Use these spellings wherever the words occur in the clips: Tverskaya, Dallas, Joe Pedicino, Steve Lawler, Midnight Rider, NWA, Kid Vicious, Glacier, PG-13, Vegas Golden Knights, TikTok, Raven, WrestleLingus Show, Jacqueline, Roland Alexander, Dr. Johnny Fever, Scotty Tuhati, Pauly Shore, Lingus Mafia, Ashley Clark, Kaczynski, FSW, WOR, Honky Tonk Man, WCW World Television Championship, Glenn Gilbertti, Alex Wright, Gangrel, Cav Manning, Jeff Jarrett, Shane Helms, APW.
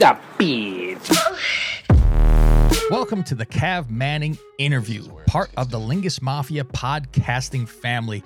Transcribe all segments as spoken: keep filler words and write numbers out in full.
the beat. Welcome to the Cav Manning Interview, part of the Lingus Mafia podcasting family,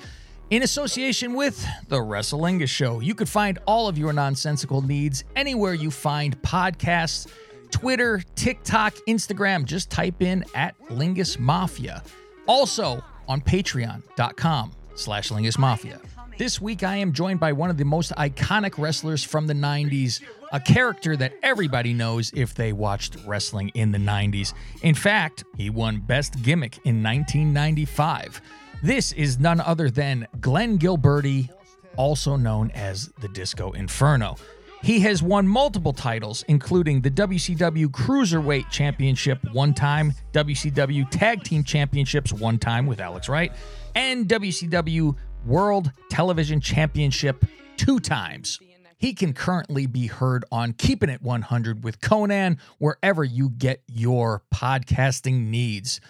in association with the WrestleLingus Show. You can find all of your nonsensical needs anywhere you find podcasts: Twitter, TikTok, Instagram. Just type in at Lingus Mafia. Also on patreon.com slash Lingus Mafia. This week, I am joined by one of the most iconic wrestlers from the nineties, a character that everybody knows if they watched wrestling in the nineties. In fact, he won Best Gimmick in nineteen ninety-five. This is none other than Glenn Gilbertti, also known as the Disco Inferno. He has won multiple titles, including the W C W Cruiserweight Championship one time, W C W Tag Team Championships one time with Alex Wright, and W C W World Television Championship two times. He can currently be heard on Keeping It one hundred with Conan, wherever you get your podcasting needs.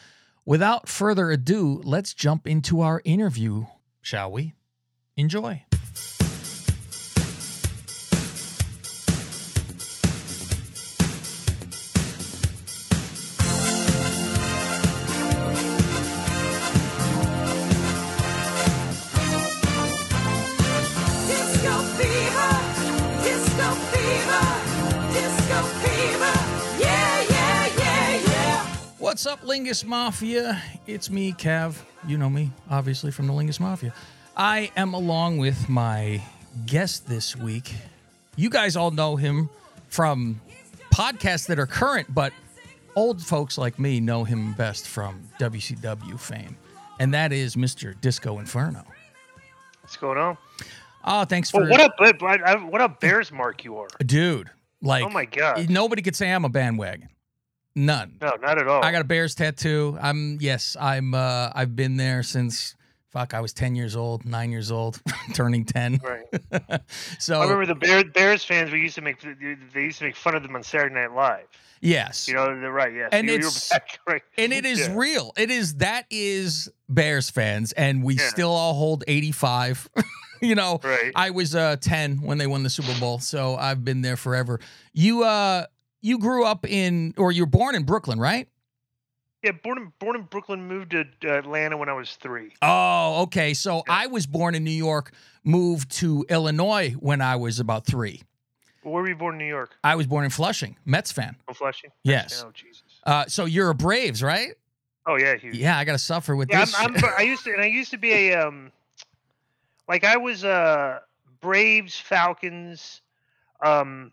Without further ado, let's jump into our interview, shall we? Enjoy. What's up, Lingus Mafia? It's me, Cav. You know me, obviously, from the Lingus Mafia. I am along with my guest this week. You guys all know him from podcasts that are current, but old folks like me know him best from W C W fame, and that is Mister Disco Inferno. What's going on? Oh, thanks for... Well, what a, what a Bears mark you are. Dude, like... Oh, my God. Nobody could say I'm a bandwagon. None. No, not at all. I got a Bears tattoo. I'm yes, I'm uh I've been there since fuck, I was ten years old, nine years old, turning ten. Right. So I remember the Bears Bears fans we used to make they used to make fun of them on Saturday Night Live. Yes. You know, they're right, yes. And, you, it's, you're back, right? And it is yeah. real. It is that is Bears fans, and we yeah. still all hold eighty-five. You know, right. I was uh ten when they won the Super Bowl, so I've been there forever. You uh You grew up in, or you were born in Brooklyn, right? Yeah, born in, born in Brooklyn, moved to Atlanta when I was three. Oh, okay. So yeah. I was born in New York, moved to Illinois when I was about three. Where were you born in New York? I was born in Flushing, Mets fan. Oh, Flushing? Yes. Oh, Jesus. Uh, so you're a Braves, right? Oh, yeah. Huge. Yeah, I got to suffer with yeah, this. I'm, I'm, I used to, and I used to be a, um, like I was uh, Braves, Falcons, um,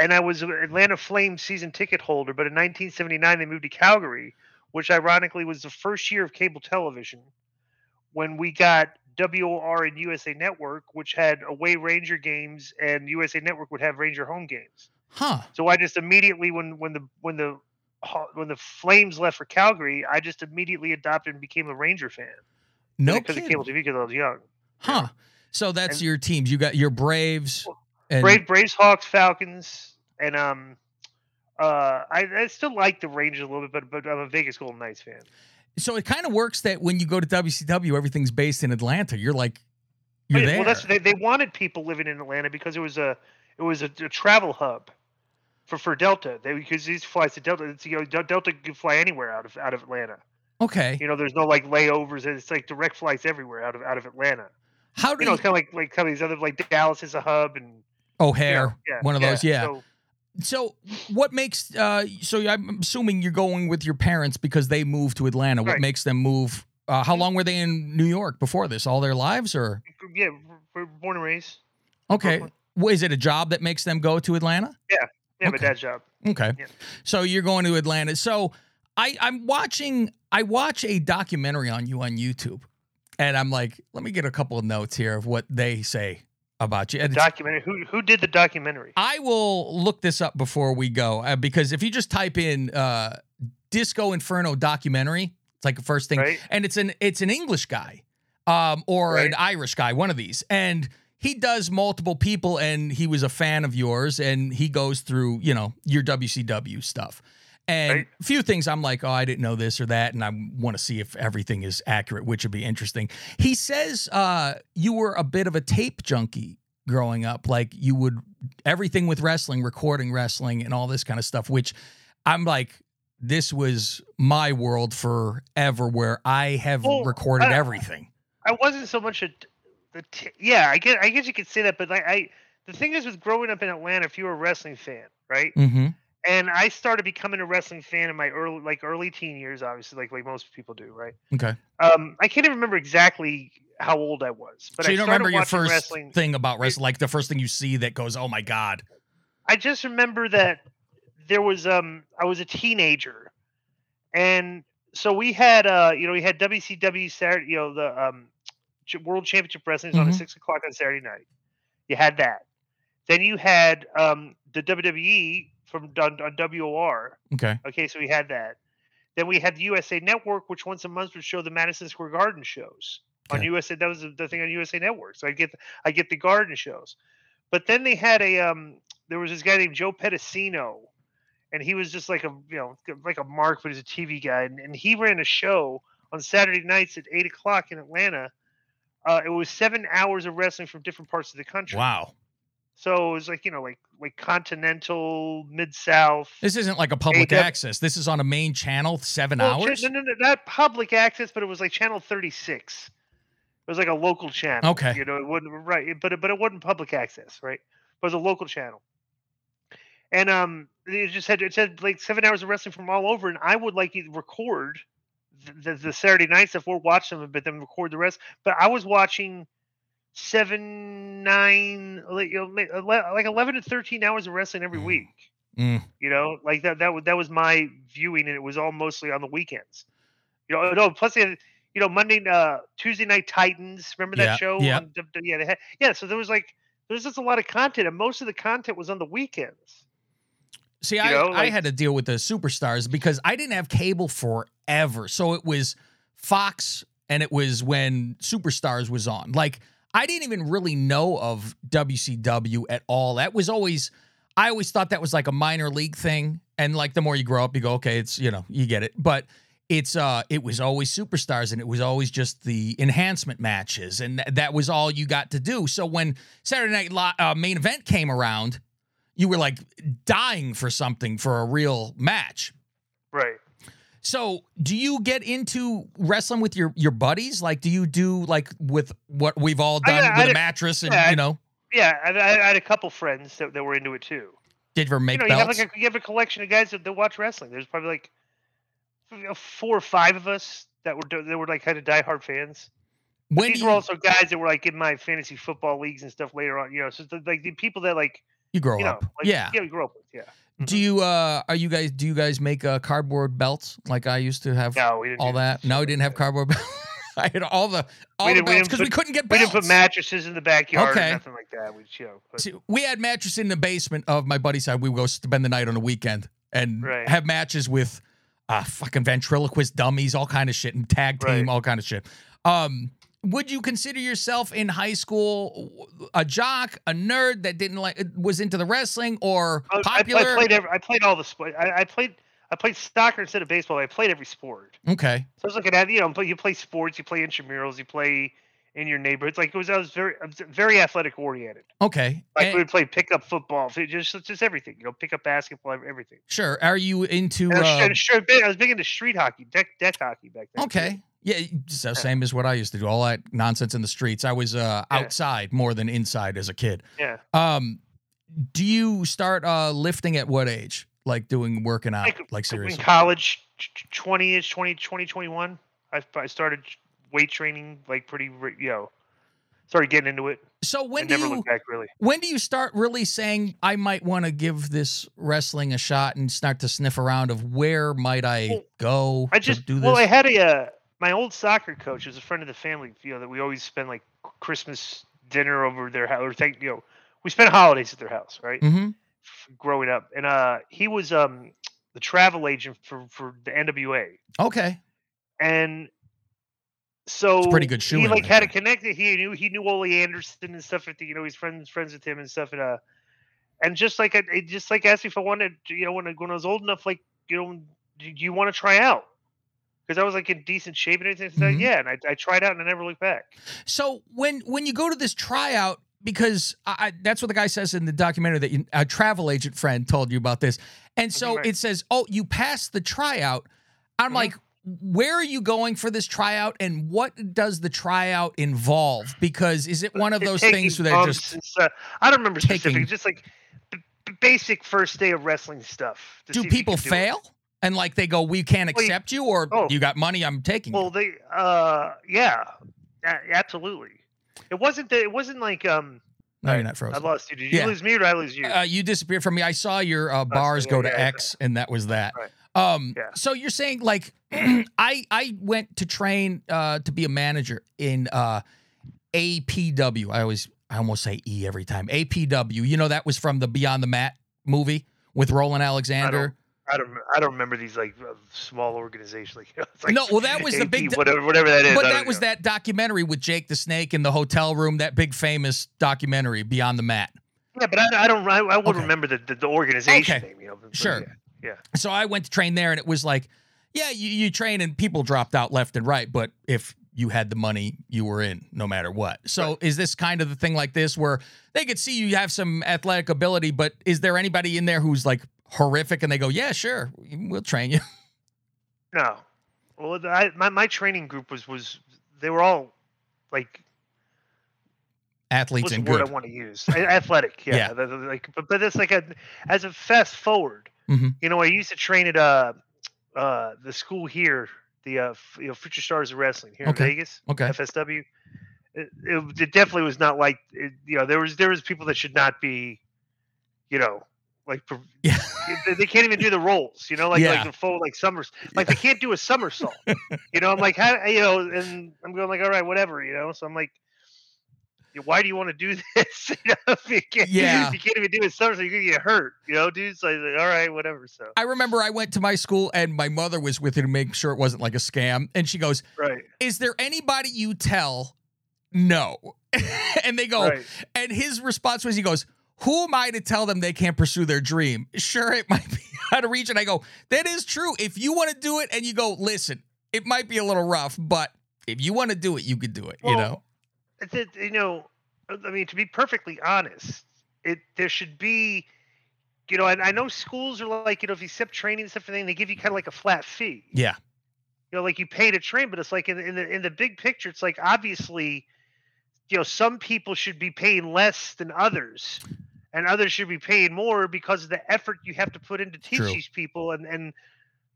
and I was an Atlanta Flames season ticket holder, but in nineteen seventy-nine, they moved to Calgary, which ironically was the first year of cable television when we got W O R and U S A Network, which had away Ranger games, and U S A Network would have Ranger home games. Huh. So I just immediately, when, when the when the when the Flames left for Calgary, I just immediately adopted and became a Ranger fan. No kidding. Because of cable T V, because I was young. Huh. Yeah. So that's and, your teams. You got your Braves. Well, And Brave, Braves, Hawks, Falcons, and um, uh, I, I still like the Rangers a little bit, but, but I'm a Vegas Golden Knights fan. So it kind of works that when you go to W C W, everything's based in Atlanta. You're like, you're there. Well, that's they, they wanted people living in Atlanta because it was a it was a, a travel hub for for Delta. They because these flies to Delta, it's, you know, Delta can fly anywhere out of out of Atlanta. Okay, you know, there's no like layovers. It's like direct flights everywhere out of out of Atlanta. How do you know? You... It's kind of like like kind of these other like Dallas is a hub and. O'Hare, yeah, yeah, one of yeah, those, yeah. So, so what makes, uh, so I'm assuming you're going with your parents because they moved to Atlanta. Right. What makes them move? Uh, how long were they in New York before this? All their lives or? Yeah, we're born and raised. Okay. Well, is it a job that makes them go to Atlanta? Yeah, yeah, okay. My dad's job. Okay. Yeah. So you're going to Atlanta. So I, I'm watching, I watch a documentary on you on YouTube and I'm like, let me get a couple of notes here of what they say about you. The documentary. Who who did the documentary? I will look this up before we go uh, because if you just type in uh, "Disco Inferno documentary," it's like the first thing, right? And it's an it's an English guy um, or right. an Irish guy, one of these, and he does multiple people. And he was a fan of yours, and he goes through you know your W C W stuff and right. a few things. I'm like, oh, I didn't know this or that, and I want to see if everything is accurate, which would be interesting. He says uh, you were a bit of a tape junkie growing up. Like, you would, everything with wrestling, recording wrestling and all this kind of stuff, which I'm like, this was my world forever, where I have well, recorded I, everything. I wasn't so much a, the t- yeah, I guess, I guess you could say that, but like, I, the thing is with growing up in Atlanta, if you were a wrestling fan, right? Mm-hmm. And I started becoming a wrestling fan in my early, like early teen years, obviously, like like most people do, right? Okay. Um, I can't even remember exactly how old I was, but so you I don't remember your first wrestling. thing about wrestling, like the first thing you see that goes, "Oh my god!" I just remember that there was um, I was a teenager, and so we had uh, you know, we had W C W Saturday, you know, the um, World Championship Wrestling mm-hmm. on at six o'clock on Saturday night. You had that. Then you had um, the W W E. From on, on W O R. Okay. Okay, so we had that. Then we had the U S A Network, which once a month would show the Madison Square Garden shows okay. on U S A. That was the thing on U S A Network. So I get the, I get the Garden shows, but then they had a um. There was this guy named Joe Pedicino, and he was just like a you know like a mark, but he's a T V guy, and, and he ran a show on Saturday nights at eight o'clock in Atlanta. Uh, it was seven hours of wrestling from different parts of the country. Wow. So it was like, you know, like like continental, Mid-South. This isn't like a public A W access. This is on a main channel, seven well, hours? No, no, no, not public access, but it was like channel thirty-six. It was like a local channel. Okay. You know, it wouldn't, right, but, but it wasn't public access, right? It was a local channel. And um, it just had, it said like seven hours of wrestling from all over, and I would like either record the, the, the Saturday nights if we're watching them, but then record the rest. But I was watching... Seven, nine, like, you know, like eleven to thirteen hours of wrestling every week. Mm. You know, like that. That was that was my viewing, and it was all mostly on the weekends. You know, no. Plus, they had, you know, Monday, uh, Tuesday night Titans. Remember that yeah, show? Yeah, on, yeah, they had, yeah. So there was like there was just a lot of content, and most of the content was on the weekends. See, you I know, like, I had to deal with the superstars because I didn't have cable forever, so it was Fox, and it was when Superstars was on, like. I didn't even really know of W C W at all. That was always, I always thought that was like a minor league thing. And like the more you grow up, you go, okay, it's, you know, you get it. But it's, uh, it was always Superstars, and it was always just the enhancement matches. And th- that was all you got to do. So when Saturday Night Lo- uh, Main Event came around, you were like dying for something, for a real match. Right. So do you get into wrestling with your, your buddies? Like, do you do like with what we've all done I, I, with a mattress and, yeah, you know? Yeah. I, I had a couple friends that, that were into it too. Did you ever make you know, belts? You have, like a, you have a collection of guys that, that watch wrestling. There's probably like four or five of us that were, that were like kind of diehard fans. When These you, were also guys that were like in my fantasy football leagues and stuff later on, you know, so the, like the people that like, you grow you up. Know, like, yeah. Yeah. We grow up with. Yeah. Do you uh are you guys do you guys make uh, cardboard belts like I used to have? No, we didn't all that. No, we didn't have cardboard belts. I had all the all the belts because we, we couldn't get belts. We didn't put mattresses in the backyard okay. or nothing like that. We you know, See, we had mattresses in the basement of my buddy's house. We would go spend the night on a weekend and right. have matches with uh fucking ventriloquist dummies, all kind of shit, and tag team, right. all kind of shit. Um Would you consider yourself in high school a jock, a nerd that didn't like was into the wrestling, or popular? I, I, played, every, I played all the sports. I, I played I played soccer instead of baseball. I played every sport. Okay. So I was looking at you know you play sports, you play intramurals, you play in your neighborhoods. Like it was I was very very athletic oriented. Okay. Like and, we would play pickup football, just just everything. You know, pickup basketball, everything. Sure. Are you into? I was, uh, sure, I was big into street hockey, deck deck hockey back then. Okay. Too. Yeah, so same as what I used to do. All that nonsense in the streets. I was uh, yeah. outside more than inside as a kid. Yeah. Um, do you start uh, lifting at what age? Like doing working out, like, like seriously? In college, twenty-ish, twenty, twenty, twenty-one. I, I started weight training, like pretty, you know, started getting into it. So when do never you, looked back, really. When do you start really saying I might want to give this wrestling a shot and start to sniff around of where might I well, go? I just to do this? Well, I had a. Uh, My old soccer coach was a friend of the family, you know, that we always spend like Christmas dinner over their house. Or take, you know, we spent holidays at their house, right? Mm-hmm. Growing up. And uh, he was um, the travel agent for, for the N W A. Okay. And so it's pretty good shoe he like had it connected. He knew he knew Ole Anderson and stuff. At the, you know, he's friends friends with him and stuff. And uh, and just like I just like asked me if I wanted, you know, when I, when I was old enough, like, you know, do you want to try out? Because I was like in decent shape and everything. So mm-hmm. Yeah, and I, I tried out and I never looked back. So when when you go to this tryout, because I, that's what the guy says in the documentary that you, a travel agent friend told you about this. And so right. it says, oh, you passed the tryout. I'm mm-hmm. like, where are you going for this tryout, and what does the tryout involve? Because is it one of those things where they're just and stuff. I don't remember specifically, just like b- basic first day of wrestling stuff. Do people fail? Do and like they go, we can't well, accept you, or oh, you got money, I'm taking well, you. Well, they, uh, yeah, absolutely. It wasn't that. It wasn't like um. No, you're not frozen. I lost you. Did you yeah. lose me, or did I lose you? Uh, you disappeared from me. I saw your uh, bars go to yeah, X, yeah. and that was that. Right. Um, yeah. So you're saying like I I went to train uh, to be a manager in uh, A P W. I always I almost say E every time. A P W. You know, that was from the Beyond the Mat movie with Roland Alexander. I don't I don't, I don't remember these like uh, small organizations. Like, you know, like no, well that was A P, the big do- whatever whatever that is. But that was know. that documentary with Jake the Snake in the hotel room. That big famous documentary Beyond the Mat. Yeah, but I, I don't I, I wouldn't okay. remember the, the, the organization okay. name. You know, but, sure. Yeah. Yeah. So I went to train there, and it was like, yeah, you, you train and people dropped out left and right. But if you had the money, you were in no matter what. So right. is this kind of the thing like this where they could see you have some athletic ability, but is there anybody in there who's like horrific and they go, yeah, sure, we'll train you? No. Well, I, my, my training group was, was they were all like athletes and good. What's the word I want to use? Athletic. Yeah. yeah. Like, but, but it's like a, as a fast forward. Mm-hmm. You know, I used to train at uh, uh, the school here, the uh, f- you know, Future Stars of Wrestling here okay. in Vegas, okay. F S W. It, it, it definitely was not like it, you know there was there was people that should not be, you know, like yeah. they, they can't even do the rolls, you know, like yeah. like the full like summers, like yeah. they can't do a somersault, you know. I'm like, how you know, and I'm going like, all right, whatever, you know. So I'm like, why do you want to do this? You know, if you can't, yeah. if you can't even do it, so you're going to get hurt, you know, dude. So I was like, all right, whatever. So I remember I went to my school and my mother was with her to make sure it wasn't like a scam. And she goes, right. Is there anybody you tell no? And they go, right. and his response was, he goes, who am I to tell them they can't pursue their dream? Sure, it might be out of reach. And I go, that is true. If you want to do it and you go, listen, it might be a little rough, but if you want to do it, you could do it, well, you know? You know, I mean, to be perfectly honest, it there should be, you know, I, I know schools are like, you know, if you accept training and stuff, and they give you kind of like a flat fee. Yeah. You know, like you pay to train, but it's like in, in the in the big picture, it's like obviously, you know, some people should be paying less than others, and others should be paying more because of the effort you have to put in to teach True. These people, and and.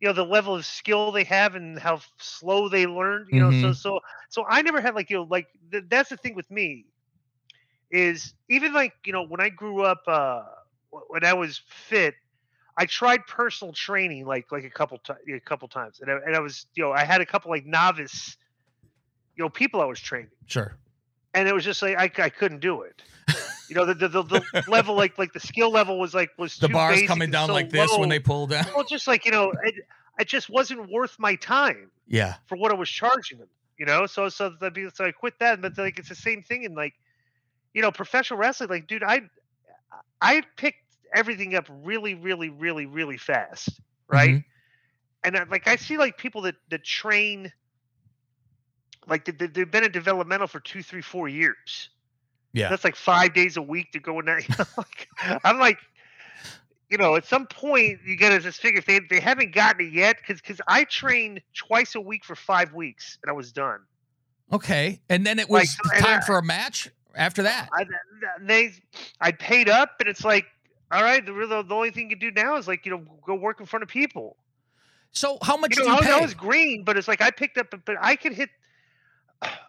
You know, the level of skill they have and how slow they learn, you know, mm-hmm. so, so, so I never had like, you know, like th- that's the thing with me is even like, you know, when I grew up, uh, when I was fit, I tried personal training, like, like a couple times, a couple times. And I, and I was, you know, I had a couple like novice, you know, people I was training. Sure. And it was just like, I, I couldn't do it. You know, the the, the, the level, like like the skill level was like was the too bars basic coming down so like this low. When they pull down. Well, just like, you know, it, it just wasn't worth my time. Yeah. For what I was charging them, you know, so so that'd be, so I quit that. But like it's the same thing in like, you know, professional wrestling. Like, dude, I I picked everything up really, really, really, really fast, right? Mm-hmm. And I, like I see like people that that train, like they, they've been in developmental for two, three, four years. Yeah, that's like five days a week to go in there. I'm like, you know, at some point you got to just figure if they, they haven't gotten it yet. Cause, cause I trained twice a week for five weeks and I was done. Okay. And then it was like, time I, for a match after that. I, they, I paid up and it's like, all right, the, the, the only thing you do now is like, you know, go work in front of people. So how much you know, do you I, pay? I was green, but it's like, I picked up, but I could hit,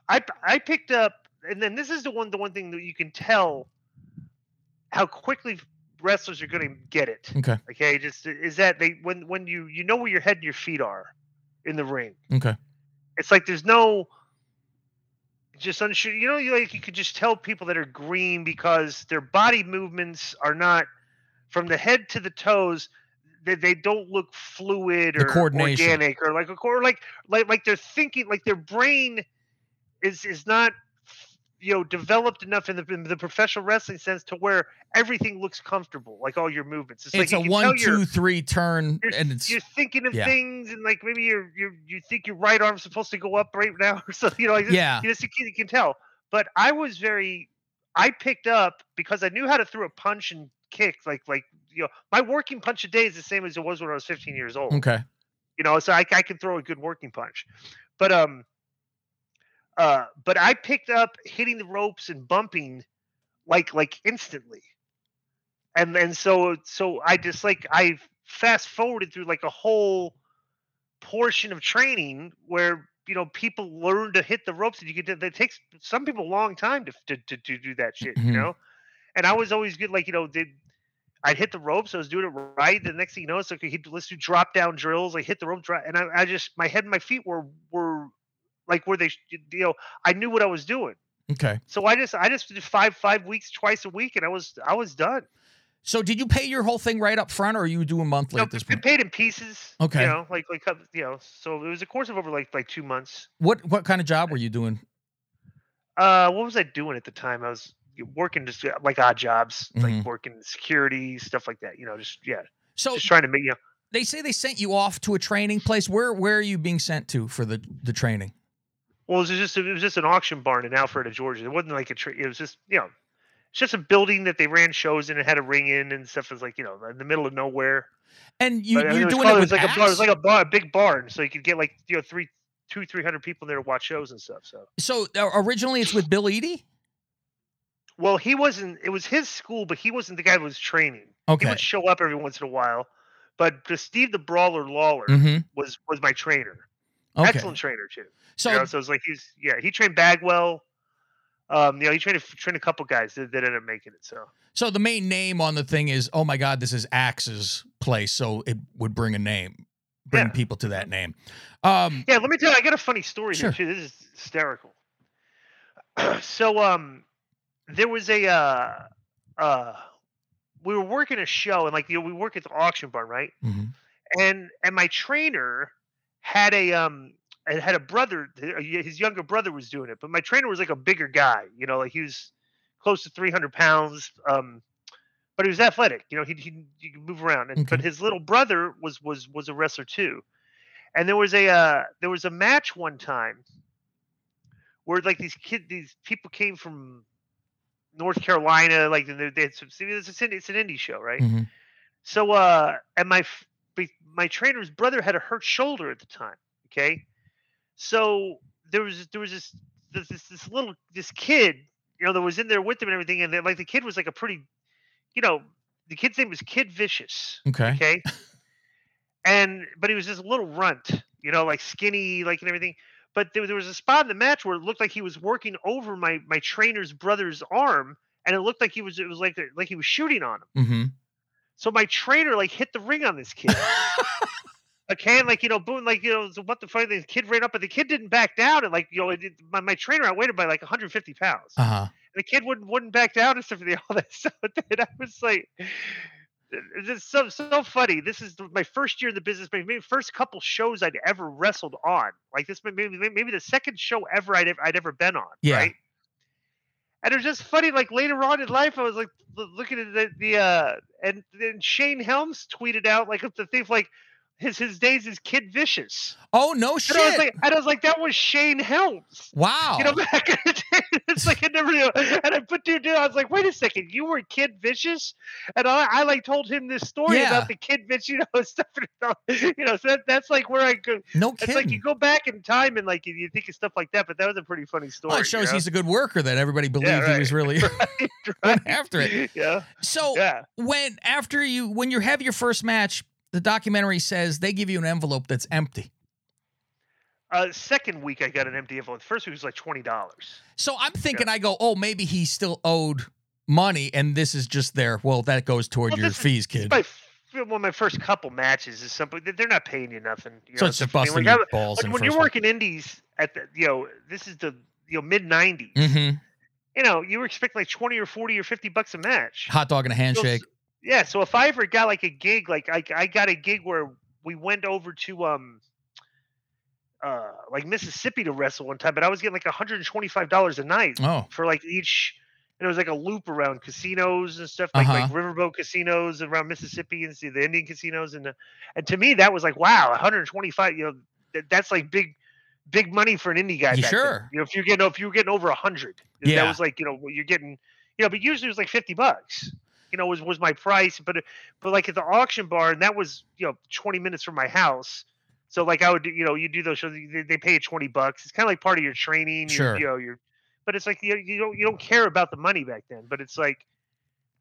I, I picked up, and then this is the one, the one thing that you can tell how quickly wrestlers are going to get it. Okay. Okay. Just is that they, when, when you, you know where your head and your feet are in the ring. Okay. It's like, there's no just unsure, you know, you like, you could just tell people that are green because their body movements are not from the head to the toes. They, they don't look fluid or organic or like, or like, like, like they're thinking, like their brain is, is not, you know, developed enough in the, in the professional wrestling sense to where everything looks comfortable, like all your movements. It's, it's like a one, two, three turn, and it's you're thinking of yeah. things, and like maybe you're you you think your right arm's supposed to go up right now or something. You know, like yeah, you just you can tell. But I was very, I picked up because I knew how to throw a punch and kick. Like, like, you know, my working punch today is the same as it was when I was fifteen years old. Okay. You know, so I, I can throw a good working punch, but, um, uh, but I picked up hitting the ropes and bumping like, like instantly. And then, so, so I just like, I fast forwarded through like a whole portion of training where, you know, people learn to hit the ropes, and you could, it takes some people a long time to, to, to, to do that shit, mm-hmm. you know? And I was always good. Like, you know, did I'd hit the ropes. I was doing it right. The next thing you know, it's like, he'd, let's do drop down drills. Like hit the rope. Drop, and I, I just, my head and my feet were, were like where they, you know, I knew what I was doing. Okay. So I just, I just did five, five weeks, twice a week. And I was, I was done. So did you pay your whole thing right up front, or you do a monthly no, at this point? Paid in pieces. Okay. You know, like, like, you know, so it was a course of over like, like two months. What, what kind of job were you doing? Uh, what was I doing at the time? I was working just like odd jobs, mm-hmm. like working security, stuff like that, you know, just, yeah. So just trying to make, you know, they say they sent you off to a training place. Where, where are you being sent to for the, the training? Well, it was just, it was just an auction barn in Alpharetta, Georgia. It wasn't like a tra- it was just, you know, it's just a building that they ran shows in and had a ring in and stuff. It was like, you know, in the middle of nowhere. And you, but, you're I mean, doing it, was it with like a, It was like a bar, a big barn. So you could get like, you know, three, two, three hundred people there to watch shows and stuff. So, so uh, originally it's with Bill Eadie? Well, he wasn't, it was his school, but he wasn't the guy who was training. Okay. He would show up every once in a while, but Steve the Brawler Lawler mm-hmm. was, was my trainer. Okay. Excellent trainer too. So, you know, so it was like, he's, yeah, he trained Bagwell. Um, you know, he trained, trained a couple guys that, that ended up making it. So, so the main name on the thing is, oh my God, this is Axe's place. So it would bring a name, bring yeah. people to that name. Um, yeah. Let me tell you, I got a funny story sure. here too. This is hysterical. so, um, There was a, uh, uh, we were working a show, and like, you know, we work at the auction barn, right? Mm-hmm. And, and my trainer had a, um, and had a brother, his younger brother was doing it, but my trainer was like a bigger guy, you know, like he was close to three hundred pounds. Um, but he was athletic, you know, he, he, he could move around. And, okay. But his little brother was, was, was a wrestler too. And there was a, uh, there was a match one time where like these kids, these people came from North Carolina, like they had some, it's an, it's an indie show. Right. Mm-hmm. So, uh, and my, my trainer's brother had a hurt shoulder at the time. Okay. So there was, there was this, this, this little, this kid, you know, that was in there with them and everything. And then like the kid was like a pretty, you know, the kid's name was Kid Vicious. Okay. Okay. And, but he was just a little runt, you know, like skinny, like and everything. But there, there was a spot in the match where it looked like he was working over my, my trainer's brother's arm, and it looked like he was it was like like he was shooting on him. Mm-hmm. So my trainer like hit the ring on this kid. Okay, and like you know, boom, like you know, what the fuck? The kid ran up, but the kid didn't back down, and like you know, it, my my trainer outweighed him by like one hundred fifty pounds. Uh-huh. And the kid wouldn't wouldn't back down and stuff and all that stuff. And I was like, this is so so funny. This is my first year in the business, maybe first couple shows I'd ever wrestled on. Like this, maybe maybe the second show ever I'd ever, I'd ever been on. Yeah. Right. And it was just funny. Like later on in life, I was like looking at the, the uh, and then Shane Helms tweeted out like the thing like his his days is Kid Vicious. Oh no shit! And I was like, and I was like that was Shane Helms. Wow. You know, back in the day, it's like I never knew. And I put dude, dude, I was like, wait a second, you were Kid Vicious, and I, I like told him this story yeah. about the Kid Vicious, you know, stuff. You know, so that, that's like where I go. No kidding. It's like you go back in time and like you think of stuff like that, but that was a pretty funny story. Well, it shows you know? He's a good worker that everybody believed yeah, right. he was really right, right. after it. Yeah. So yeah. when after you when you have your first match. The documentary says they give you an envelope that's empty. Uh, second week, I got an empty envelope. First week was like twenty dollars. So I'm thinking, yeah. I go, oh, maybe he still owed money, and this is just there. Well, that goes toward well, your fees, kid. My, well, my first couple matches is something they're not paying you nothing. You so know, it's just busting I mean, like, your I, balls. Like, in when you're working indies at the, you know, this is the you know mid nineties. Mm-hmm. You know, you were expecting like twenty or forty or fifty bucks a match. Hot dog and a handshake. So, yeah, so if I ever got like a gig, like I I got a gig where we went over to um uh like Mississippi to wrestle one time, but I was getting like one hundred twenty-five dollars a night oh. for like each, and it was like a loop around casinos and stuff, like uh-huh. like riverboat casinos around Mississippi and see the Indian casinos, and the, and to me that was like wow, one hundred twenty-five, you know, that, that's like big big money for an indie guy. You back sure, then. You know, if you're getting if you're getting over a hundred, yeah. that was like you know you're getting. you know, but usually it was like fifty bucks, you know, was, was my price. But, but like at the auction bar, and that was, you know, twenty minutes from my house. So like I would, you know, you do those shows, they, they pay you twenty bucks. It's kind of like part of your training, sure. you know, your, but it's like, you, you don't, you don't care about the money back then, but it's like,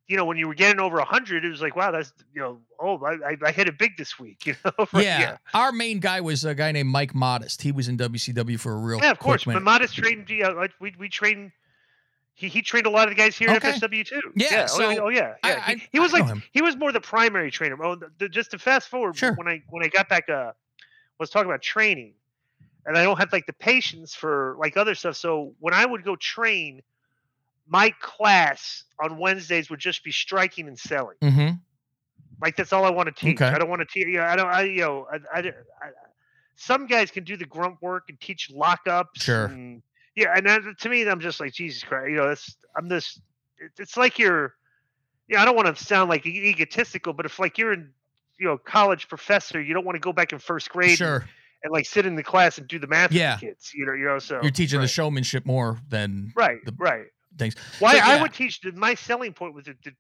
you know, when you were getting over a hundred, it was like, wow, that's, you know, oh, I, I hit it big this week. You know, right? yeah. yeah. Our main guy was a guy named Mike Modest. He was in W C W for a real. Yeah, of course. But Modest trained. You know, like we we trained. He he trained a lot of the guys here okay. at F S W too. Yeah. yeah. So oh, oh yeah. yeah. I, he, he was like he was more the primary trainer. Oh, the, the, just to fast forward sure. when I when I got back, uh, I was talking about training, and I don't have like the patience for like other stuff. So when I would go train, my class on Wednesdays would just be striking and selling. Mm-hmm. Like, that's all I want to teach. Okay. I don't want to teach. You know, I don't, I, you know, I, I, I, some guys can do the grunt work and teach lockups. Sure. And, yeah. And that, to me, I'm just like, Jesus Christ, you know, that's, I'm this, it, it's like you're, you know, I don't want to sound like egotistical, but if like you're in, you know, college professor, you don't want to go back in first grade. Sure. And, And like sit in the class and do the math yeah. with the kids, you know, you know, so you're teaching right. the showmanship more than right, the, right. things. Why well, yeah. I would teach my selling point with the, the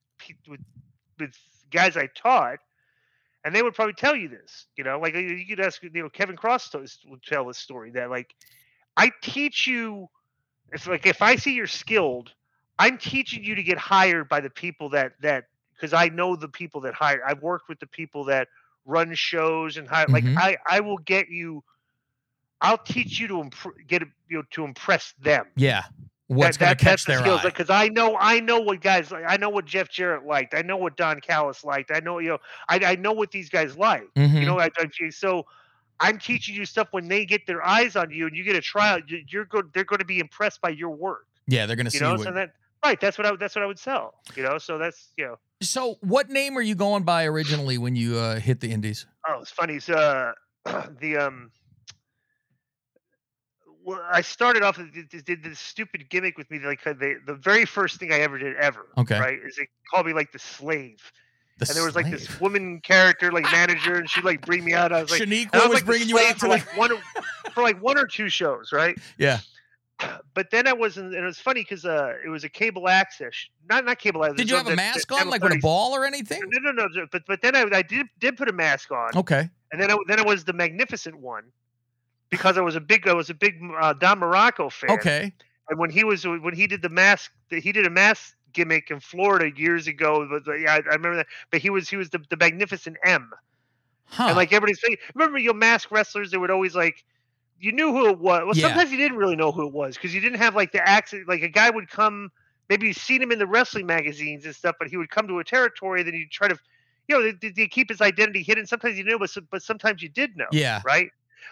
with with guys I taught, and they would probably tell you this, you know, like you could ask, you know, Kevin Cross would tell this story that like I teach you. It's like if I see you're skilled, I'm teaching you to get hired by the people that that because I know the people that hire. I've worked with the people that run shows and hire. Mm-hmm. Like I, I will get you. I'll teach you to imp- get you know, to impress them. Yeah. What's that, that, catch that's their the skills because like, I know I know what guys like. I know what Jeff Jarrett liked. I know what Don Callis liked. I know you know I I know what these guys like. Mm-hmm. You know I, I, so I'm teaching you stuff when they get their eyes on you and you get a trial. You're good. They're going to be impressed by your work. Yeah, they're going to see know? What, so that right. That's what I that's what I would sell. You know, so that's you know. So what name are you going by originally when you uh, hit the Indies? Oh, it's funny. It's, uh, the um. Well, I started off did, did this stupid gimmick with me. Like they, the very first thing I ever did ever, okay. right, is they called me like the slave. The and there was slave. Like this woman character, like manager, and she like bring me out. I was like, Shaniqua was, was like, bringing you out for like one, for like one or two shows, right? Yeah. But then I wasn't, and it was funny because uh, it was a cable access, not not cable access. Did you have a mask on, like with a ball or anything? No, no, no. But but then I, I did did put a mask on. Okay. And then I, then I was the Magnificent One. Because I was a big, I was a big uh, Don Morocco fan. Okay. And when he was, when he did the mask, he did a mask gimmick in Florida years ago. But yeah, I, I remember that. But he was, he was the, the Magnificent M. Huh. And like everybody's saying, remember your mask wrestlers? They would always like, you knew who it was. Well, yeah. Sometimes you didn't really know who it was because you didn't have like the accent. Like a guy would come, maybe you've seen him in the wrestling magazines and stuff, but he would come to a territory, then you try to, you know, they, they keep his identity hidden. Sometimes you knew, but but sometimes you did know. Yeah. Right.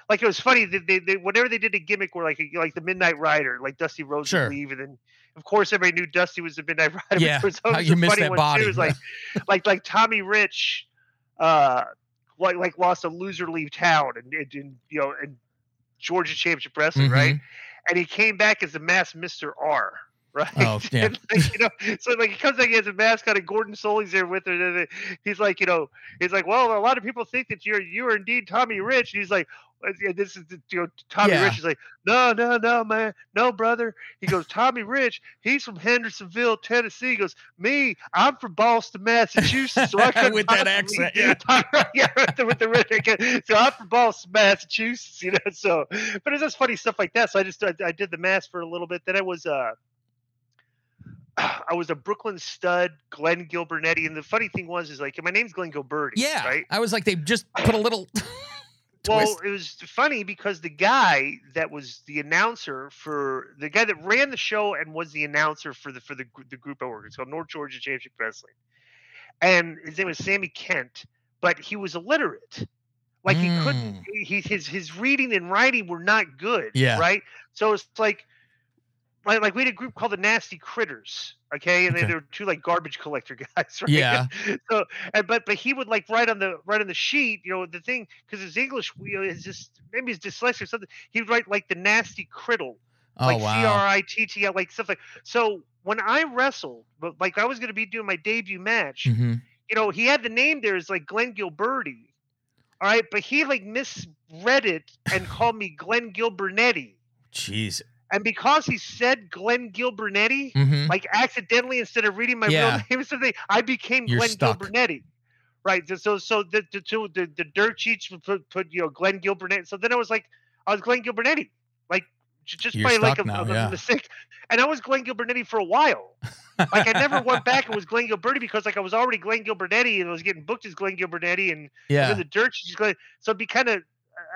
Like it was funny that they, they whenever they did a gimmick where like a, like the Midnight Rider, like Dusty Rhodes sure. would leave, and then of course everybody knew Dusty was the Midnight Rider. Yeah, was how you missed that body. It was like like like Tommy Rich, uh, like like lost a loser leave town, and, and, and you know and Georgia Championship Wrestling, mm-hmm. right? And he came back as the masked Mister R. Right. Oh, yeah. Like, you know, so like he comes like he has a mask on, and Gordon Soley's there with her. And he's like, you know, he's like, well, a lot of people think that you're you are indeed Tommy Rich. And he's like, this is the, you know, Tommy yeah. Rich is like, no, no, no, man, no, brother. He goes, Tommy Rich, he's from Hendersonville, Tennessee. He goes, me, I'm from Boston, Massachusetts. So I with that accent, yeah, yeah, with the, with the Rich. So I'm from Boston, Massachusetts, you know. So, but it's just funny stuff like that. So I just I, I did the mask for a little bit. Then I was uh. I was a Brooklyn stud, Glenn Gilbertti. And the funny thing was, is like, my name's Glenn Gilbertti. Yeah. Right? I was like, they just put a little. Well, it was funny because the guy that was the announcer for the guy that ran the show and was the announcer for the, for the, the group I worked. It's called North Georgia Championship Wrestling. And his name was Sammy Kent, but he was illiterate. Like he mm. couldn't, he, his, his reading and writing were not good. Yeah. Right. So it's like, Like, like we had a group called the Nasty Critters, okay, and okay. They, they were two like garbage collector guys, right? Yeah. So, and, but but he would like write on the write on the sheet, you know, the thing because his English, you know, is just maybe he's dyslexic or something. He'd write like the Nasty Crittle, oh, like wow. C R I T T L, like stuff like. So when I wrestled, but like I was going to be doing my debut match, mm-hmm. you know, he had the name there as like Glenn Gilbertti, all right, but he like misread it and called me Glenn Gilbertti. Jesus. And because he said Glenn Gilbertti, mm-hmm. like accidentally, instead of reading my yeah. real name or something, I became You're Glenn stuck. Gilbertti. Right. So, so the, the two, the, the dirt sheets put, put, you know, Glenn Gilbertti. So then I was like, I was Glenn Gilbertti, like just You're by like a, now, a, yeah. a mistake. And I was Glenn Gilbertti for a while. Like I never went back and was Glenn Gilbertti because like I was already Glenn Gilbertti and I was getting booked as Glenn Gilbertti and yeah. you know, the dirt sheets. So it'd be kind of,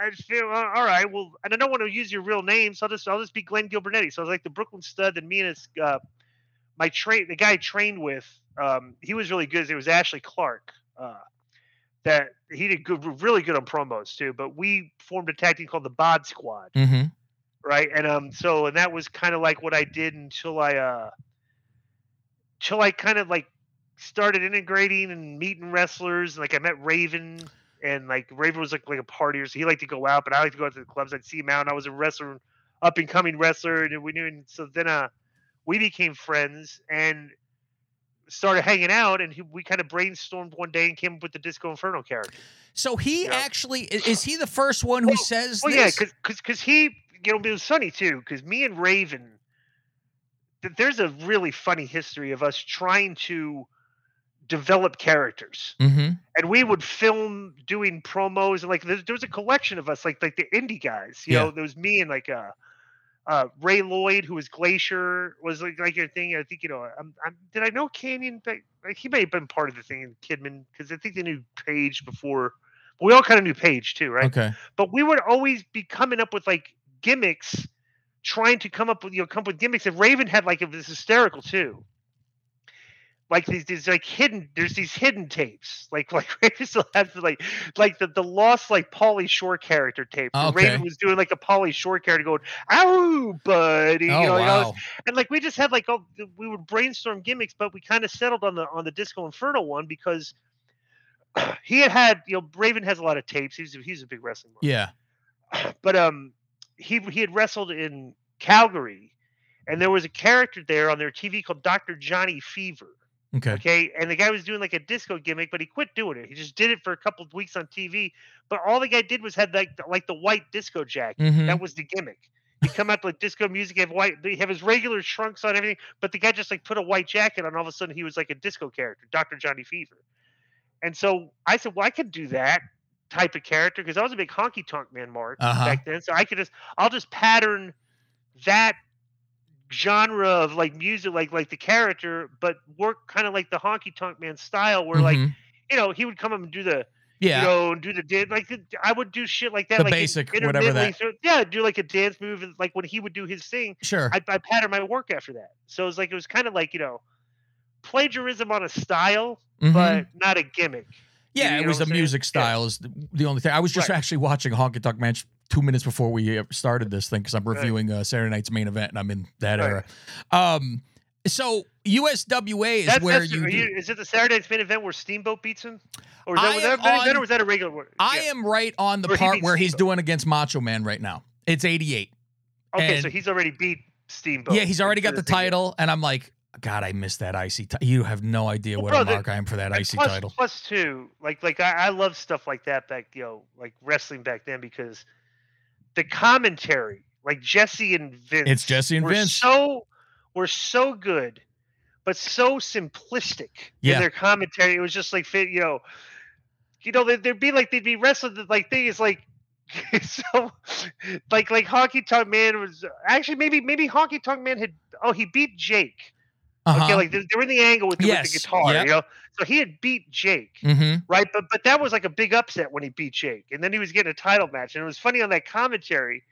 I just feel all right. Well, and I don't want to use your real name, so I'll just I'll just be Glenn Gilbertti. So I was like the Brooklyn stud, and me and his uh, my train, the guy I trained with, um, he was really good. It was Ashley Clark. Uh, that he did good, really good on promos too. But we formed a tag team called the Bod Squad, mm-hmm. right? And um, so and that was kind of like what I did until I uh, until I kind of like started integrating and meeting wrestlers. Like I met Raven. And like Raven was like, like a partier, so he liked to go out, but I liked to go out to the clubs. I'd see him out, and I was a wrestler, up and coming wrestler, and we knew. And so then uh, we became friends and started hanging out. And he, we kind of brainstormed one day and came up with the Disco Inferno character. So he you know? actually is he the first one who well, says? Well, this? yeah, because because he you know it was funny too, because me and Raven, there's a really funny history of us trying to develop characters, mm-hmm. and we would film doing promos, and like there, there was a collection of us, like like the indie guys, you yeah. know. There was me and like uh, uh, Ray Lloyd, who was Glacier, was like like your thing. I think you know. I'm, I'm, did I know Kanyon? Like he may have been part of the thing, Kidman, because I think they knew Paige before. But we all kind of knew Paige too, right? Okay. But we would always be coming up with like gimmicks, trying to come up with you know come up with gimmicks. And Raven had like it was hysterical too. Like these, these like hidden. There's these hidden tapes. Like like Raven still has the, like like the, the lost like Pauly Shore character tape. Okay. Raven was doing like a Pauly Shore character, going "Ow, buddy," oh, you know, wow. and, was, and like we just had like all, we would brainstorm gimmicks, but we kind of settled on the on the Disco Inferno one because he had had you know Raven has a lot of tapes. He's he's a big wrestling. Yeah, but um he he had wrestled in Calgary, and there was a character there on their T V called Doctor Johnny Fever. Okay. Okay. And the guy was doing like a disco gimmick, but he quit doing it. He just did it for a couple of weeks on T V. But all the guy did was had like the, like the white disco jacket. Mm-hmm. That was the gimmick. He come out to like disco music, have white, they have his regular trunks on everything. But the guy just like put a white jacket on. All of a sudden, he was like a disco character, Doctor Johnny Fever. And so I said, well, I could do that type of character because I was a big Honky Tonk Man mark uh-huh. back then. So I could just, I'll just pattern that genre of like music like like the character but work kind of like the Honky Tonk Man style where mm-hmm. like you know he would come up and do the yeah you know and do the like the, I would do shit like that the like basic whatever that so, yeah do like a dance move and like when he would do his thing sure I, I patterned my work after that so it was like it was kind of like you know plagiarism on a style mm-hmm. but not a gimmick. Yeah, you know it was the music style yeah. is the only thing. I was just right. actually watching a Honky Tonk Man two minutes before we started this thing because I'm reviewing right. uh, Saturday Night's Main Event, and I'm in that right. era. Um, so U S W A is that's, where that's, you, you... Is it the Saturday Night's Main Event where Steamboat beats him? Or is that, was that, on, event, or was that a regular one? I yeah. am right on the where part he where Steamboat. He's doing against Macho Man right now. It's eighty-eight. Okay, and, so he's already beat Steamboat. Yeah, he's already got the title, and I'm like... God, I missed that I C title. You have no idea well, what bro, a mark the, I am for that I C plus, title. Plus two, like like I, I love stuff like that back, you know, like wrestling back then because the commentary, like Jesse and Vince, it's Jesse and were Vince. So were so good, but so simplistic yeah. in their commentary. It was just like you know, you know, there'd be like they'd be wrestling like thing is like. so like like Honky Tonk Man was actually maybe maybe Honky Tonk Man had oh he beat Jake. Uh-huh. Okay, like they were in the angle with the, yes. with the guitar, yep. you know. So he had beat Jake, mm-hmm. right? But but that was like a big upset when he beat Jake, and then he was getting a title match, and it was funny on that commentary,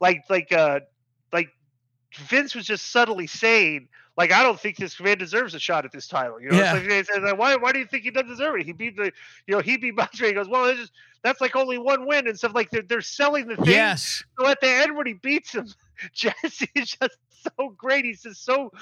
like like uh like Vince was just subtly saying, like I don't think this man deserves a shot at this title, you know. Yeah. It's like, it's like, why why do you think he doesn't deserve it? He beat the you know he beat Macho. He goes, well, it's just, that's like only one win and stuff. Like they're they're selling the thing. Yes. So at the end when he beats him, Jesse is just so great. He's just so.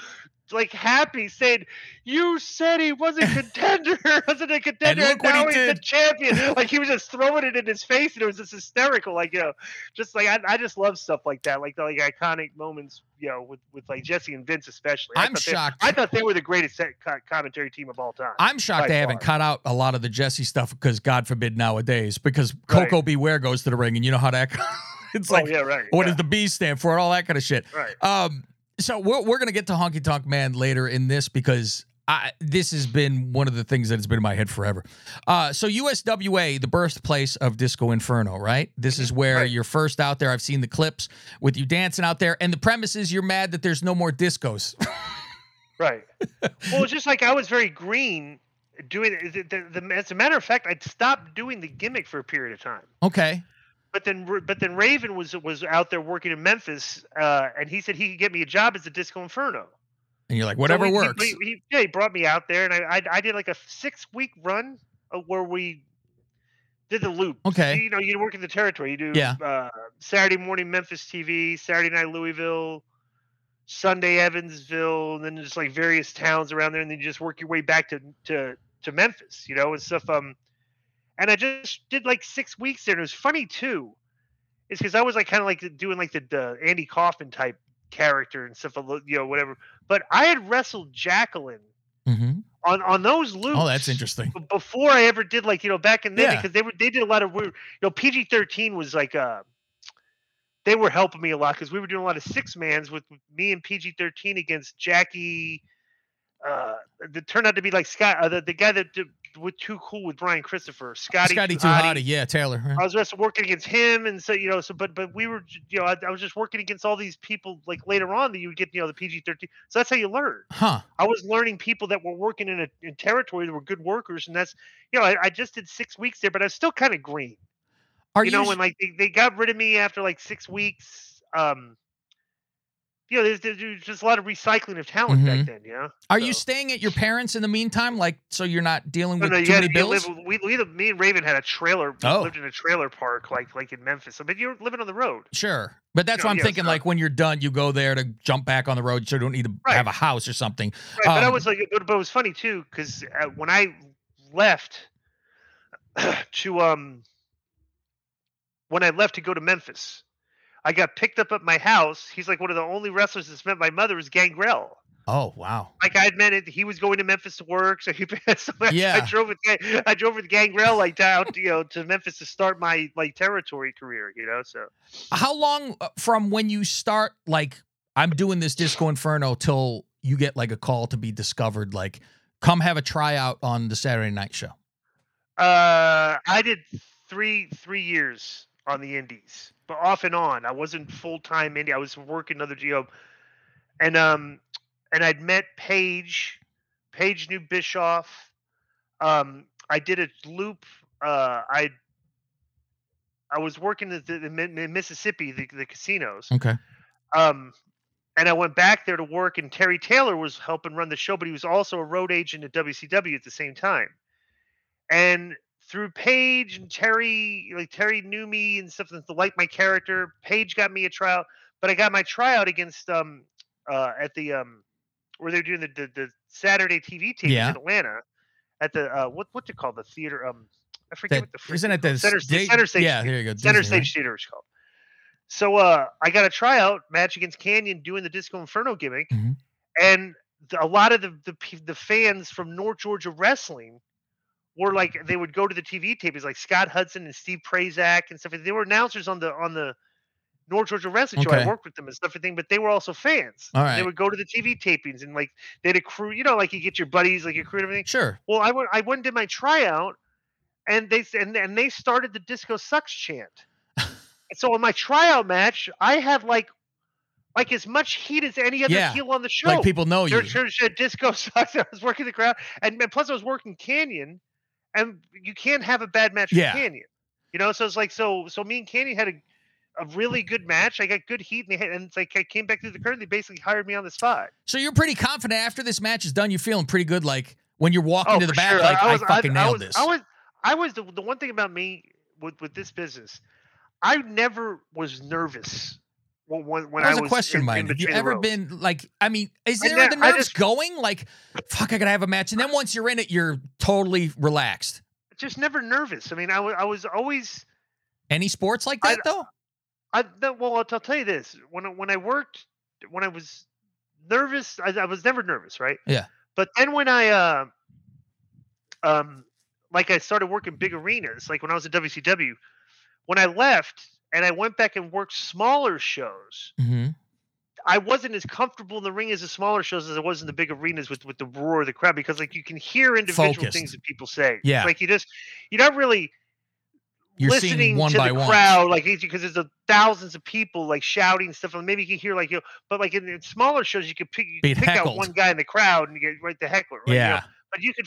Like happy saying, you said he wasn't contender, wasn't a contender, and, and now he he's did. The champion. Like he was just throwing it in his face, and it was just hysterical. Like you know, just like I, I just love stuff like that, like the like iconic moments, you know, with, with like Jesse and Vince especially. I I'm shocked. They, I thought they were the greatest commentary team of all time. I'm shocked they far. haven't cut out a lot of the Jesse stuff because God forbid nowadays, because Coco right. Beware goes to the ring, and you know how that. It's like, oh, yeah, right. What yeah. does the B stand for? And all that kind of shit. Right. Um, so we're, we're going to get to Honky Tonk Man later in this because I, this has been one of the things that's been in my head forever. Uh, so U S W A, the birthplace of Disco Inferno, right? This is where right. you're first out there. I've seen the clips with you dancing out there. And the premise is you're mad that there's no more discos. Right. Well, it's just like I was very green doing it. The, the, the, as a matter of fact, I'd stopped doing the gimmick for a period of time. Okay. But then, but then Raven was was out there working in Memphis, uh, and he said he could get me a job as a Disco Inferno. And you're like, whatever so he, works. He, he, yeah, he brought me out there, and I I, I did like a six week run where we did the loop. Okay. So, you know, you work in the territory. You do yeah. uh, Saturday morning Memphis T V, Saturday night Louisville, Sunday Evansville, and then just like various towns around there, and then you just work your way back to to to Memphis, you know, and stuff. Um. And I just did like six weeks there. And it was funny too. It's because I was like kind of like doing like the, the Andy Kaufman type character and stuff, you know, whatever. But I had wrestled Jacqueline mm-hmm. on, on those loops. Oh, that's interesting. Before I ever did like, you know, back in then, yeah. because they were, they did a lot of weird, you know, P G thirteen was like, uh, they were helping me a lot because we were doing a lot of six mans with me and P G thirteen against Jackie. Uh, that turned out to be like Scott, uh, the, the guy that did, was too cool with Brian Christopher, Scotty, Scotty Tuhati, yeah, Taylor. Right? I was just working against him, and so you know, so but but we were, you know, I, I was just working against all these people. Like later on, that you would get, you know, the P G thirteen. So that's how you learn. Huh? I was learning people that were working in a in territory that were good workers, and that's, you know, I, I just did six weeks there, but I was still kind of green. Are you, you know, just... and like they, they got rid of me after like six weeks. Um. You know, there's, there's just a lot of recycling of talent mm-hmm. back then, you know? Are so. you staying at your parents in the meantime? Like, so you're not dealing no, with no, too had, many bills? Live, we, we, me and Raven had a trailer. Oh. We lived in a trailer park, like like in Memphis. So, but you're living on the road. Sure. But that's you what know, I'm yeah, thinking, so. like, when you're done, you go there to jump back on the road. So you don't need to right. have a house or something. Right, um, but I was like, but it was funny, too, because uh, when I left to, um, when I left to go to Memphis, I got picked up at my house. He's like one of the only wrestlers that's met my mother is Gangrel. Oh, wow. Like I had met it. He was going to Memphis to work. So, he, so yeah. I, I drove with I drove with Gangrel like down you know, to Memphis to start my like territory career, you know? So how long from when you start, like I'm doing this Disco Inferno till you get like a call to be discovered, like come have a tryout on the Saturday night show? Uh, I did three, three years on the indies. But off and on, I wasn't full time indie. I was working another job, and um, and I'd met Paige. Paige knew Bischoff. Um, I did a loop. Uh, I I was working at the, in Mississippi, the, the casinos. Okay. Um, and I went back there to work, and Terry Taylor was helping run the show, but he was also a road agent at W C W at the same time, and. Through Paige and Terry, like Terry knew me and stuff, and liked my character. Paige got me a tryout, but I got my tryout against um uh at the um where they were doing the the, the Saturday T V taping yeah. in Atlanta at the uh what what you call the theater um I forget that, what the freaking isn't it the center, they, center stage yeah here you go Disney, center stage right? theater it's called. So uh I got a tryout match against Kanyon doing the Disco Inferno gimmick, mm-hmm. and the, a lot of the, the the fans from North Georgia Wrestling. Were like they would go to the T V tapings, like Scott Hudson and Steve Prazak and stuff. They were announcers on the on the North Georgia Wrestling okay. show. I worked with them and stuff and thing, but they were also fans. All right. They would go to the T V tapings and like they had a crew, you know, like you get your buddies, like your crew and everything. Sure. Well, I went I went and did my tryout, and they and, and they started the Disco Sucks chant. And so in my tryout match, I had like. Like as much heat as any other yeah. heel on the show. Like people know you. Their, their Disco Sucks. I was working the crowd, and, and plus I was working Kanyon, and you can't have a bad match yeah. with Kanyon, you know. So it's like so. So me and Kanyon had a, a really good match. I got good heat, and, they had, and it's like I came back through the curtain. They basically hired me on the spot. So you're pretty confident after this match is done. You're feeling pretty good, like when you're walking oh, to the back, sure. like I, was, I fucking I, nailed I was, this. I was, I was the, the one thing about me with with this business, I never was nervous. Well, when, when that was I was a question, in, Mike. In have you ever rows. been like? I mean, is there then, the nerves just, going? Like, fuck, I gotta have a match, and then once you're in it, you're totally relaxed. Just never nervous. I mean, I, w- I was always. Any sports like that I, though? I, I well, I'll, I'll tell you this: when when I worked, when I was nervous, I, I was never nervous, right? Yeah. But then when I, uh, um, like I started working big arenas, like when I was at W C W, when I left. and I went back and worked smaller shows, mm-hmm. I wasn't as comfortable in the ring as the smaller shows as I was in the big arenas with, with the roar of the crowd, because like you can hear individual Focused. things that people say. Yeah. It's like you just, you're not really you're listening one to by the one. crowd. Like, because there's a, thousands of people like shouting stuff. And maybe you can hear like, you know, but like in, in smaller shows, you could pick, you could pick out one guy in the crowd and you get right the heckler. Right? Yeah. You know? But you could,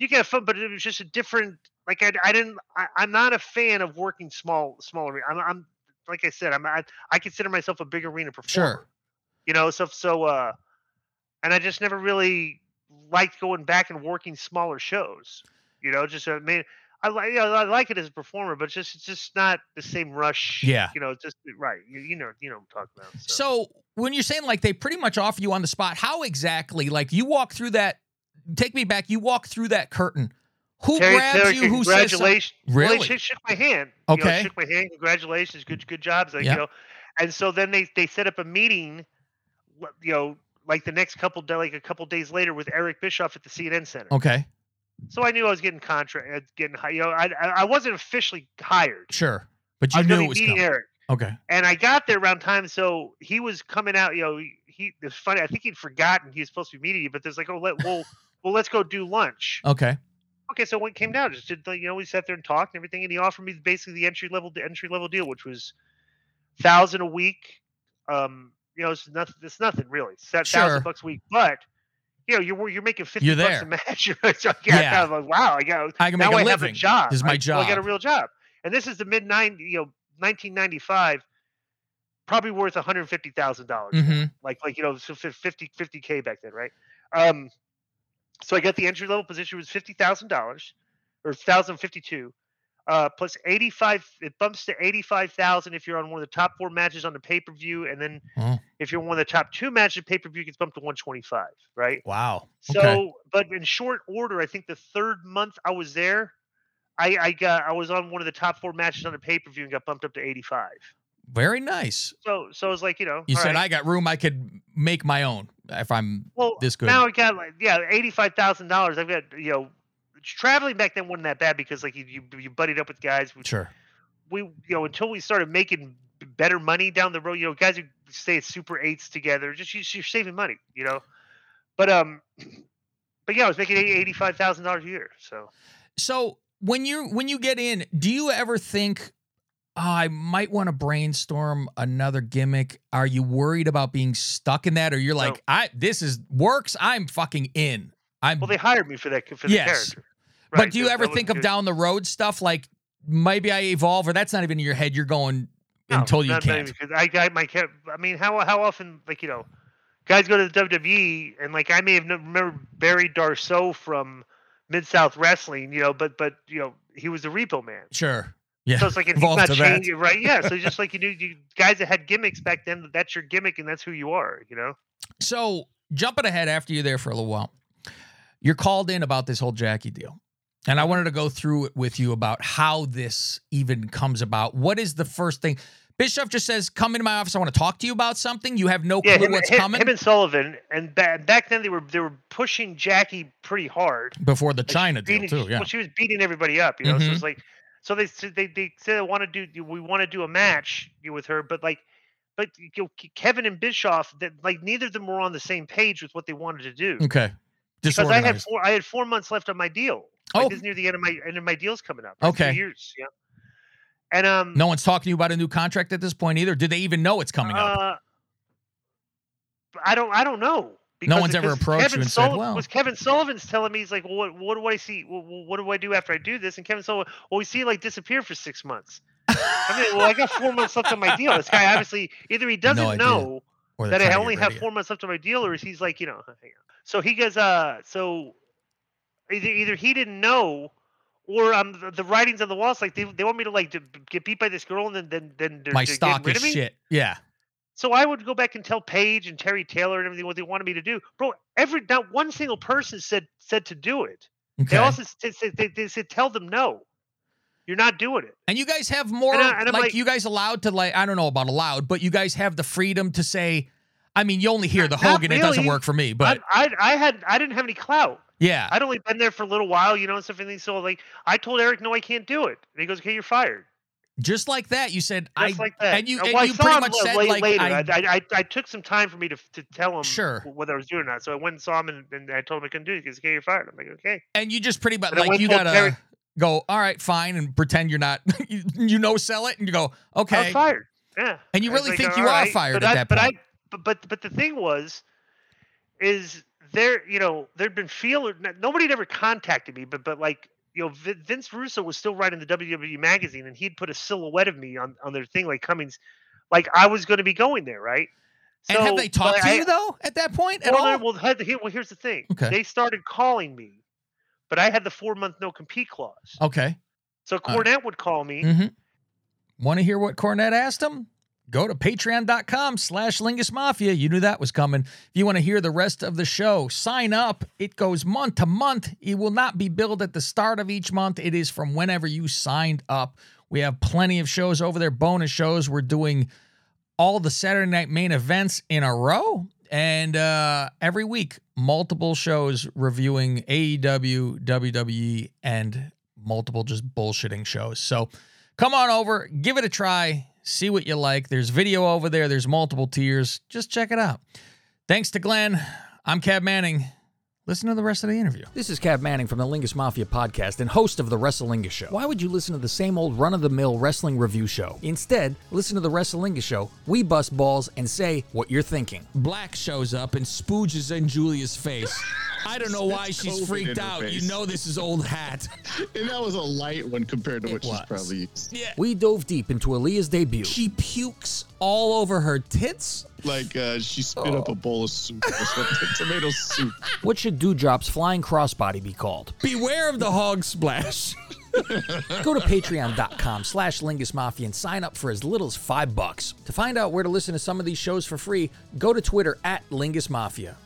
you could have fun, but it was just a different, like I, I didn't, I, I'm not a fan of working small, smaller. I'm, I'm like I said, I'm, I, I consider myself a big arena performer. Sure. You know, so, so, uh, and I just never really liked going back and working smaller shows, you know, just, I mean, I like, you know, I like it as a performer, but it's just, it's just not the same rush. Yeah. You know, just right. You, you know, you know what I'm talking about. So. so when you're saying like, they pretty much offer you on the spot, how exactly, like you walk through that, take me back. You walk through that curtain. Who Terry grabs Taylor, you? Who says something? Really? Well, shook my hand. Okay. You know, shook my hand. Congratulations. Good, good jobs. Like, yeah. You know, and so then they, they set up a meeting, you know, like the next couple, like a couple days later, with Eric Bischoff at the C N N Center. Okay. So I knew I was getting contract, getting you know, I I wasn't officially hired. Sure, but you I was knew it was coming. Eric. Okay. And I got there around time, so he was coming out. You know, he it's funny. I think he'd forgotten he was supposed to be meeting you, but there's like, oh, let well, well, let's go do lunch. Okay. Okay, so when it came down, just did, you know, we sat there and talked and everything, and he offered me basically the entry level the entry level deal, which was thousand a week. Um. You know, it's nothing. It's nothing really. It's that sure. thousand bucks a week, but you know, you're you're making fifty you're bucks a match. So I got, yeah. I was like, wow, I got. I can now make I a have living. A job. This is my I, job. Well, I got a real job, and this is the mid ninety, you know, nineteen ninety five, probably worth one hundred fifty thousand mm-hmm. dollars. Like like you know, so fifty, fifty K back then, right? Um, so I got the entry level position, it was fifty thousand dollars or thousand fifty two. Uh, plus eighty-five, it bumps to eighty-five thousand if you're on one of the top four matches on the pay-per-view, and then mm. if you're one of the top two matches pay-per-view, it gets bumped to one twenty-five, right? Wow. So, okay. But in short order, I think the third month I was there, I, I got I was on one of the top four matches on the pay-per-view and got bumped up to eighty-five. Very nice. So, so it was like, you know, you said right. I got room I could make my own if I'm well, this good. Now I got like yeah, eighty-five thousand dollars. I've got you know. Traveling back then wasn't that bad because like you you, you buddied up with guys. We, sure. We you know until we started making better money down the road, you know, guys who stay at Super Eights together, just you, you're saving money, you know. But um, but yeah, I was making eighty-five thousand dollars a year. So, so when you when you get in, do you ever think oh, I might want to brainstorm another gimmick? Are you worried about being stuck in that, or you're like, no. I this is works. I'm fucking in. I'm well. They hired me for that for the yes. character. Right, but do you ever think of good. down the road stuff like maybe I evolve or that's not even in your head? You're going no, until you can't. I, I, my, I mean, how how often, like, you know, guys go to the W W E and like I may have remember Barry Darceau from Mid-South Wrestling, you know, but, but you know, he was the Repo Man. Sure. Yeah. So it's like, and he's not changing, right? Yeah. So just like you knew, you guys that had gimmicks back then, that's your gimmick and that's who you are, you know? So jumping ahead after you're there for a little while, you're called in about this whole Jackie deal. And I wanted to go through it with you about how this even comes about. What is the first thing? Bischoff just says, come into my office. I want to talk to you about something. You have no yeah, clue him, what's him, coming. Him and Sullivan. And back, back then, they were they were pushing Jackie pretty hard. Before the like China deal, beating, too. Yeah. Well, she was beating everybody up. You know, mm-hmm. so it's like, so they they they said, I want to do, we want to do a match with her, but like, but you know, Kevin and Bischoff, that like neither of them were on the same page with what they wanted to do. Okay, because I had four I had four months left on my deal. Like oh, this is near the end of my end of my deal's coming up. That's okay, two years, yeah. And um, no one's talking to you about a new contract at this point either. Did they even know it's coming uh, up? I don't. I don't know. Because no one's ever approached Kevin you and Sul- said, "Well, was Kevin Sullivan's telling me he's like, well, what, what do I see? Well, what do I do after I do this?" And Kevin Sullivan, well, we see you like disappear for six months. I mean, well, I got four months left on my deal. This guy obviously either he doesn't no know that I only have four months left on my deal, or is he's like, you know, so he goes, uh, so. Either, either he didn't know, or um, the, the writings on the walls like they they want me to like to get beat by this girl and then then then they're, my they're stock rid is of me? Shit. Yeah. So I would go back and tell Paige and Terry Taylor and everything what they wanted me to do, bro. Every not one single person said said to do it. Okay. They also said they, they, they said tell them no, you're not doing it. And you guys have more and I, and like, like you guys allowed to like I don't know about allowed, but you guys have the freedom to say. I mean, you only hear the Hogan. Really. It doesn't work for me, but I, I I had I didn't have any clout. Yeah. I'd only been there for a little while, you know, and stuff and things. So like I told Eric, no, I can't do it. And he goes, okay, you're fired. Just like that, you said. Just I, like that. And you, and well, you pretty much said, late, like, later. I, I, I, I took some time for me to to tell him sure. whether I was doing it or not. So I went and saw him, and, and I told him I couldn't do it because he got fired. I'm like, okay. And you just pretty much, like, you got to Terry- go, all right, fine, and pretend you're not, you, you know, sell it, and you go, okay. I was fired, yeah. And you really like, think you right, are fired at I, that but point. I, but, but, but the thing was, is there, you know, there'd been feelers. Nobody had ever contacted me, but, but like, you know, Vince Russo was still writing the W W E magazine, and he'd put a silhouette of me on, on their thing, like Cummings, like I was going to be going there, right? So, and have they talked to I, you though at that point well, at all? Well, well, here's the thing: okay. They started calling me, but I had the four month no compete clause. Okay. So Cornette right. would call me. Mm-hmm. Want to hear what Cornette asked him? Go to patreon dot com slash Lingus Mafia. You knew that was coming. If you want to hear the rest of the show, sign up. It goes month to month. It will not be billed at the start of each month. It is from whenever you signed up. We have plenty of shows over there, bonus shows. We're doing all the Saturday night main events in a row. And uh, every week, multiple shows reviewing A E W, W W E, and multiple just bullshitting shows. So come on over, give it a try. See what you like. There's video over there. There's multiple tiers. Just check it out. Thanks to Glenn. I'm Cab Manning. Listen to the rest of the interview. This is Cab Manning from the Lingus Mafia podcast and host of the WrestleLingus Show. Why would you listen to the same old run-of-the-mill wrestling review show? Instead, listen to the WrestleLingus Show. We bust balls and say what you're thinking. Black shows up and spooges in Julia's face. I don't know why she's COVID freaked out. Face. You know this is old hat. And that was a light one compared to it what was. She's probably used. Yeah. We dove deep into Aaliyah's debut. She pukes all over her tits. Like uh, she spit oh. up a bowl of soup or something. Tomato soup. What should Dewdrop's flying crossbody be called? Beware of the hog splash. Go to patreon dot com slash Lingus Mafia and sign up for as little as five bucks. To find out where to listen to some of these shows for free, go to Twitter at Lingus Mafia.